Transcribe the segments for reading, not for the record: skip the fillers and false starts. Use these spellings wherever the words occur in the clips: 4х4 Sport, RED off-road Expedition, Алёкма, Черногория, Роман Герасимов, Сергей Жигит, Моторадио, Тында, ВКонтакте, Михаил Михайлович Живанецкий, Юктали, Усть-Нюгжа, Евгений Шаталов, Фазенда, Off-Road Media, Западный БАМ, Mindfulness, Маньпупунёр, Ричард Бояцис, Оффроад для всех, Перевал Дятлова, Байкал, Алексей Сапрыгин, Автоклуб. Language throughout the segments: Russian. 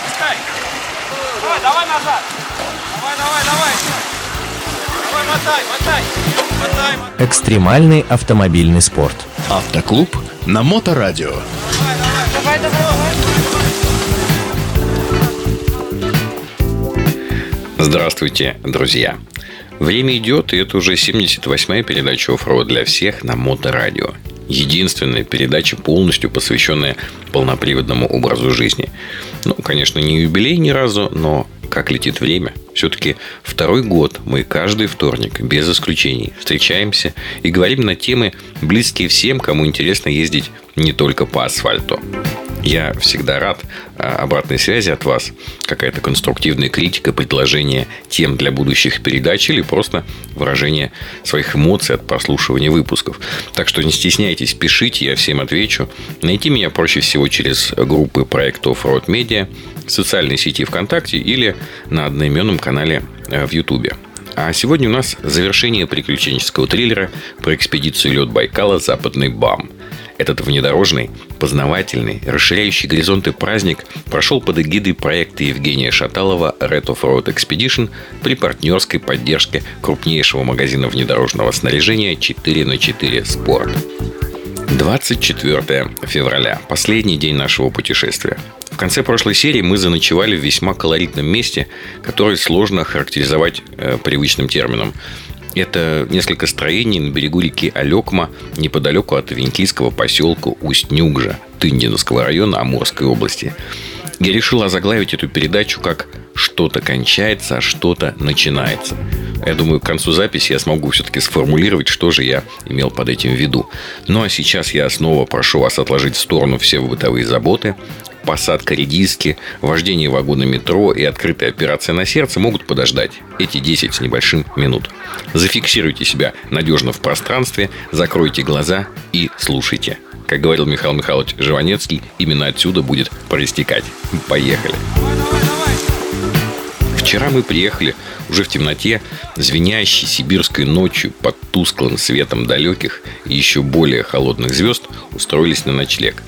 пускай, пускай. Давай, давай назад. Давай, давай, давай. Давай, мотай, мотай. Мотай, мотай. Экстремальный автомобильный спорт. Автоклуб на Моторадио. Давай, давай, давай, давай, давай. Здравствуйте, друзья. Время идет, и это уже 78-я передача Оффроад для всех на Моторадио. Единственная передача, полностью посвященная полноприводному образу жизни. Ну, конечно, не юбилей ни разу, но как летит время. Все-таки второй год мы каждый вторник, без исключений, встречаемся и говорим на темы, близкие всем, кому интересно ездить не только по асфальту. Я всегда рад обратной связи от вас. Какая-то конструктивная критика, предложение тем для будущих передач или просто выражение своих эмоций от прослушивания выпусков. Так что не стесняйтесь, пишите, я всем отвечу. Найти меня проще всего через группы проекта Off-Road Media, социальные сети ВКонтакте или на одноименном канале в Ютубе. А сегодня у нас завершение приключенческого триллера про экспедицию лед Байкала «Западный БАМ». Этот внедорожный, познавательный, расширяющий горизонты праздник прошел под эгидой проекта Евгения Шаталова «RED off-road Expedition» при партнерской поддержке крупнейшего магазина внедорожного снаряжения 4х4 Sport. 24 февраля – последний день нашего путешествия. В конце прошлой серии мы заночевали в весьма колоритном месте, которое сложно характеризовать привычным термином. Это несколько строений на берегу реки Алёкма, неподалеку от венкийского поселка Усть-Нюгжа Тындинского района Амурской области. Я решил озаглавить эту передачу как «Что-то кончается, а что-то начинается». Я думаю, к концу записи я смогу все-таки сформулировать, что же я имел под этим в виду. Ну а сейчас я снова прошу вас отложить в сторону все бытовые заботы. Посадка редиски, вождение вагона метро и открытая операция на сердце могут подождать эти 10 с небольшим минут. Зафиксируйте себя надежно в пространстве, закройте глаза и слушайте. Как говорил Михаил Михайлович Живанецкий, именно отсюда будет проистекать. Поехали! Вчера мы приехали уже в темноте, звенящей сибирской ночью под тусклым светом далеких и еще более холодных звезд, устроились на ночлег.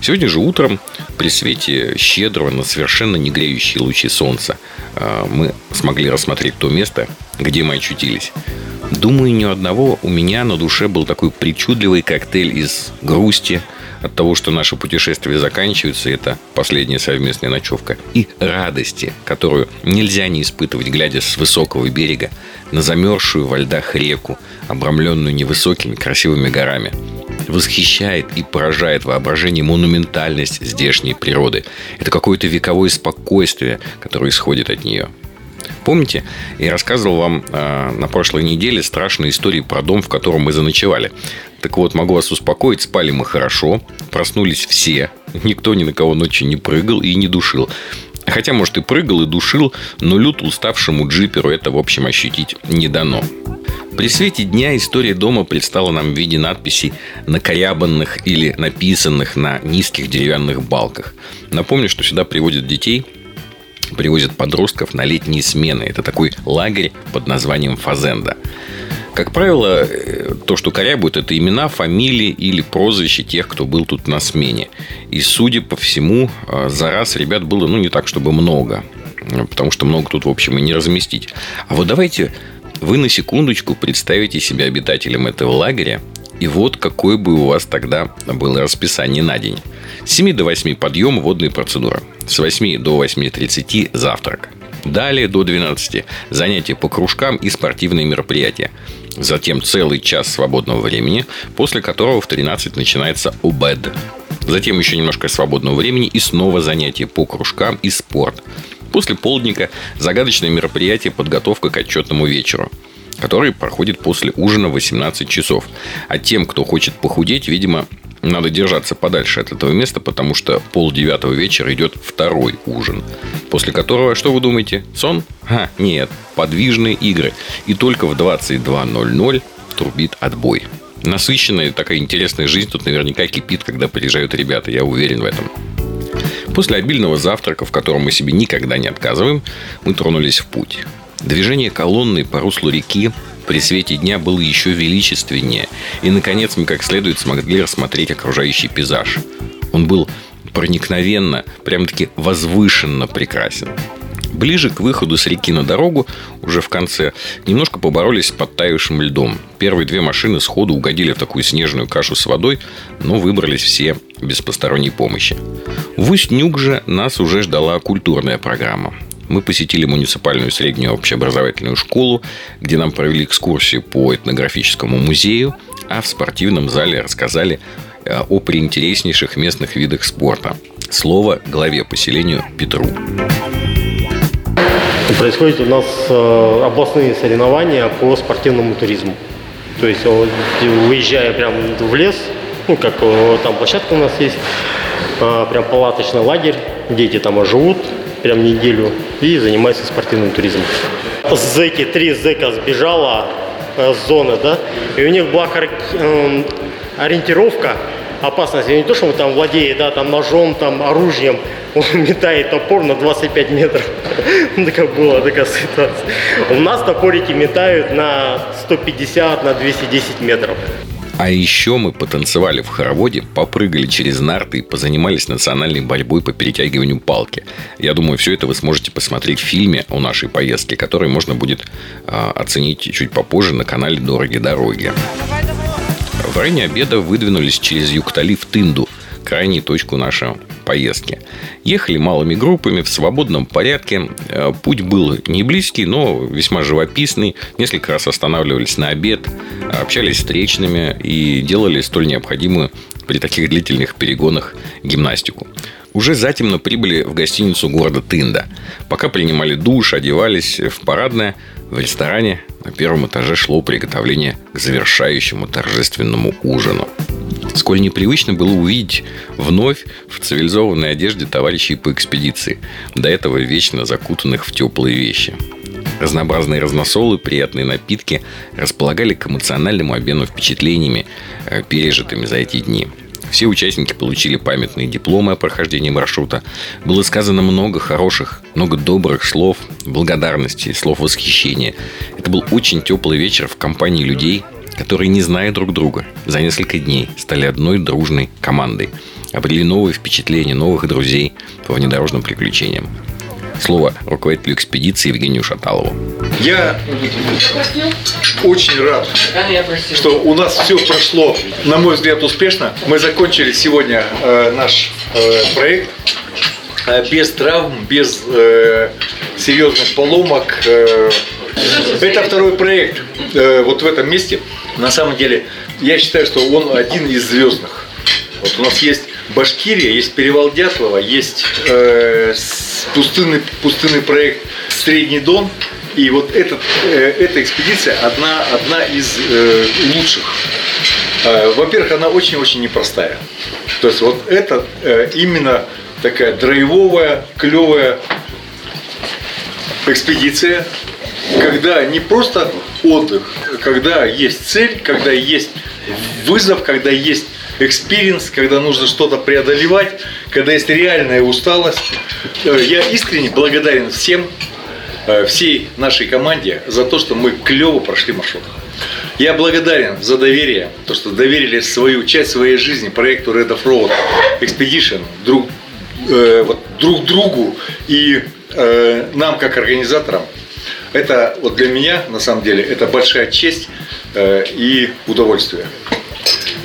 Сегодня же утром при свете щедрого, но совершенно не греющие лучи солнца мы смогли рассмотреть то место, где мы очутились. Думаю, ни у одного у меня на душе был такой причудливый коктейль из грусти от того, что наше путешествие заканчивается, это последняя совместная ночевка, и радости, которую нельзя не испытывать, глядя с высокого берега на замерзшую во льдах реку, обрамленную невысокими красивыми горами. Восхищает и поражает воображение монументальность здешней природы. Это какое-то вековое спокойствие, которое исходит от нее. Помните, я рассказывал вам на прошлой неделе страшные истории про дом, в котором мы заночевали. Так вот, могу вас успокоить, спали мы хорошо, проснулись все, никто ни на кого ночью не прыгал и не душил. Хотя, может, и прыгал, и душил, но лют уставшему джиперу это, в общем, ощутить не дано. При свете дня история дома предстала нам в виде надписей, накорябанных или написанных на низких деревянных балках. Напомню, что сюда приводят детей, привозят подростков на летние смены. Это такой лагерь под названием «Фазенда». Как правило, то, что корябают, это имена, фамилии или прозвища тех, кто был тут на смене. И, судя по всему, за раз ребят было не так, чтобы много. Потому что много тут, в общем, и не разместить. А вот давайте вы на секундочку представите себя обитателем этого лагеря. И вот какое бы у вас тогда было расписание на день. С 7 до 8 подъем, водные процедуры. С 8 до 8:30 завтрак. Далее до 12 занятия по кружкам и спортивные мероприятия. Затем целый час свободного времени, после которого в 13 начинается обед. Затем еще немножко свободного времени и снова занятия по кружкам и спорт. После полдника загадочное мероприятие «Подготовка к отчетному вечеру», который проходит после ужина в 18 часов. А тем, кто хочет похудеть, видимо, надо держаться подальше от этого места, потому что 8:30 вечера идет второй ужин. После которого, что вы думаете, сон? Нет, подвижные игры. И только в 22:00 трубит отбой. Насыщенная такая интересная жизнь тут наверняка кипит, когда приезжают ребята, я уверен в этом. После обильного завтрака, в котором мы себе никогда не отказываем, мы тронулись в путь. Движение колонны по руслу реки при свете дня было еще величественнее. И, наконец, мы как следует смогли рассмотреть окружающий пейзаж. Он был проникновенно, прям-таки возвышенно прекрасен. Ближе к выходу с реки на дорогу, уже в конце, немножко поборолись с подтаявшим льдом. Первые две машины сходу угодили в такую снежную кашу с водой, но выбрались все без посторонней помощи. В Усть-Нюг же нас уже ждала культурная программа. Мы посетили муниципальную среднюю общеобразовательную школу, где нам провели экскурсию по этнографическому музею, а в спортивном зале рассказали о приинтереснейших местных видах спорта. Слово главе поселению Петру. Происходят у нас областные соревнования по спортивному туризму. То есть, выезжая прямо в лес, ну, как там площадка у нас есть, прям палаточный лагерь, дети там живут прям неделю и занимаются спортивным туризмом. Зэки, 3 зэка сбежало с зоны, да, и у них была ориентировка опасности. Не то, что он там владеет, да, там ножом, там оружием, он метает топор на 25 метров. Такая была такая ситуация. У нас топорики метают на 150, на 210 метров. А еще мы потанцевали в хороводе, попрыгали через нарты и позанимались национальной борьбой по перетягиванию палки. Я думаю, все это вы сможете посмотреть в фильме о нашей поездке, который можно будет оценить чуть попозже на канале «Дороги дороги». В районе обеда выдвинулись через Юктали в Тынду, крайнюю точку нашей поездки. Ехали малыми группами в свободном порядке. Путь был не близкий, но весьма живописный. Несколько раз останавливались на обед, общались с встречными и делали столь необходимую при таких длительных перегонах гимнастику. Уже затемно прибыли в гостиницу города Тында. Пока принимали душ, одевались в парадное, в ресторане на первом этаже шло приготовление к завершающему торжественному ужину. Сколь непривычно было увидеть вновь в цивилизованной одежде товарищей по экспедиции, до этого вечно закутанных в теплые вещи. Разнообразные разносолы, приятные напитки располагали к эмоциональному обмену впечатлениями, пережитыми за эти дни. Все участники получили памятные дипломы о прохождении маршрута. Было сказано много хороших, много добрых слов, благодарности, слов восхищения. Это был очень теплый вечер в компании людей, которые, не зная друг друга, за несколько дней стали одной дружной командой. Обрели новые впечатления, новых друзей по внедорожным приключениям. Слово руководителю экспедиции Евгению Шаталову. Я очень рад, что у нас все прошло, на мой взгляд, успешно. Мы закончили сегодня наш проект без травм, без серьезных поломок. Это второй проект вот в этом месте. На самом деле, я считаю, что он один из звездных. Вот у нас есть Башкирия, есть Перевал Дятлова, есть пустынный проект Средний Дон. И вот эта экспедиция одна из лучших. Во-первых, она очень-очень непростая. То есть вот это именно такая драйвовая, клевая экспедиция, когда не просто отдых, когда есть цель, когда есть вызов, когда есть экспириенс, когда нужно что-то преодолевать, когда есть реальная усталость. Я искренне благодарен всем, всей нашей команде за то, что мы клево прошли маршрут. Я благодарен за доверие, то, что доверили свою часть своей жизни проекту RED off-road Expedition друг другу и нам как организаторам. Это вот для меня, на самом деле, это большая честь и удовольствие.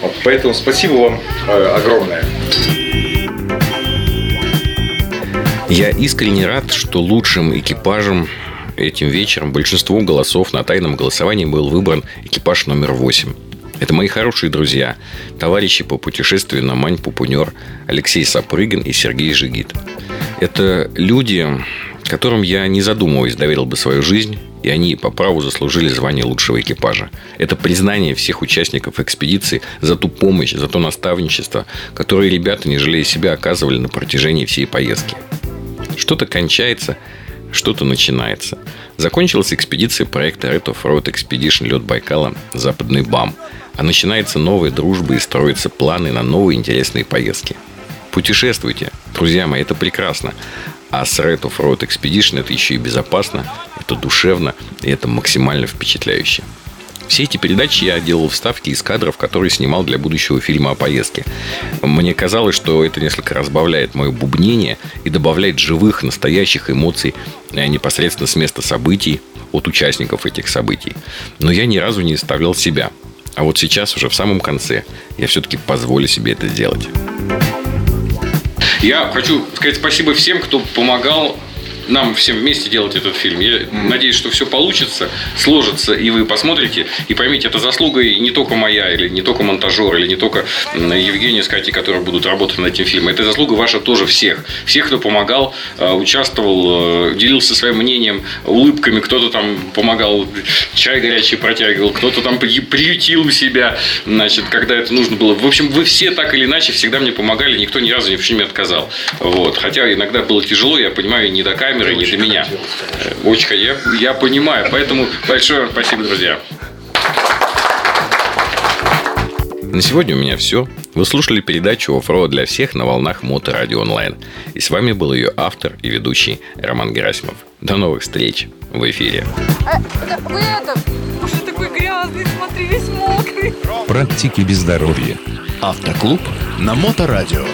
Вот, поэтому спасибо вам огромное. Я искренне рад, что лучшим экипажем этим вечером большинством голосов на тайном голосовании был выбран экипаж номер 8. Это мои хорошие друзья, товарищи по путешествию на Маньпупунёр Алексей Сапрыгин и Сергей Жигит. Это люди, которым я, не задумываясь, доверил бы свою жизнь, и они по праву заслужили звание лучшего экипажа. Это признание всех участников экспедиции за ту помощь, за то наставничество, которое ребята, не жалея себя, оказывали на протяжении всей поездки. Что-то кончается, что-то начинается. Закончилась экспедиция проекта RED off-road Expedition «Лед Байкала. Западный БАМ». А начинается новая дружба и строятся планы на новые интересные поездки. Путешествуйте, друзья мои, это прекрасно. А с RED off-road Expedition это еще и безопасно, это душевно и это максимально впечатляюще. Все эти передачи я делал вставки из кадров, которые снимал для будущего фильма о поездке. Мне казалось, что это несколько разбавляет мое бубнение и добавляет живых, настоящих эмоций непосредственно с места событий от участников этих событий. Но я ни разу не вставлял себя. А вот сейчас, уже в самом конце, я все-таки позволю себе это сделать. Я хочу сказать спасибо всем, кто помогал нам всем вместе делать этот фильм. Я надеюсь, что все получится, сложится, и вы посмотрите, и поймите, это заслуга и не только моя, или не только монтажер, или не только Евгения с Катей, которые будут работать над этим фильмом. Это заслуга ваша тоже всех. Всех, кто помогал, участвовал, делился своим мнением, улыбками. Кто-то там помогал, чай горячий протягивал, кто-то там приютил у себя, значит, когда это нужно было. В общем, вы все так или иначе всегда мне помогали, никто ни разу ни в чем не отказал. Вот. Хотя иногда было тяжело, я понимаю, не до камеры, не для меня. Очень, я понимаю. Поэтому большое спасибо, друзья. На сегодня у меня все. Вы слушали передачу «Оффроад для всех» на волнах Моторадио онлайн. И с вами был ее автор и ведущий Роман Герасимов. До новых встреч в эфире. Вы это... Уже такой грязный, смотри, весь мокрый. Практики без здоровья. Автоклуб на Моторадио.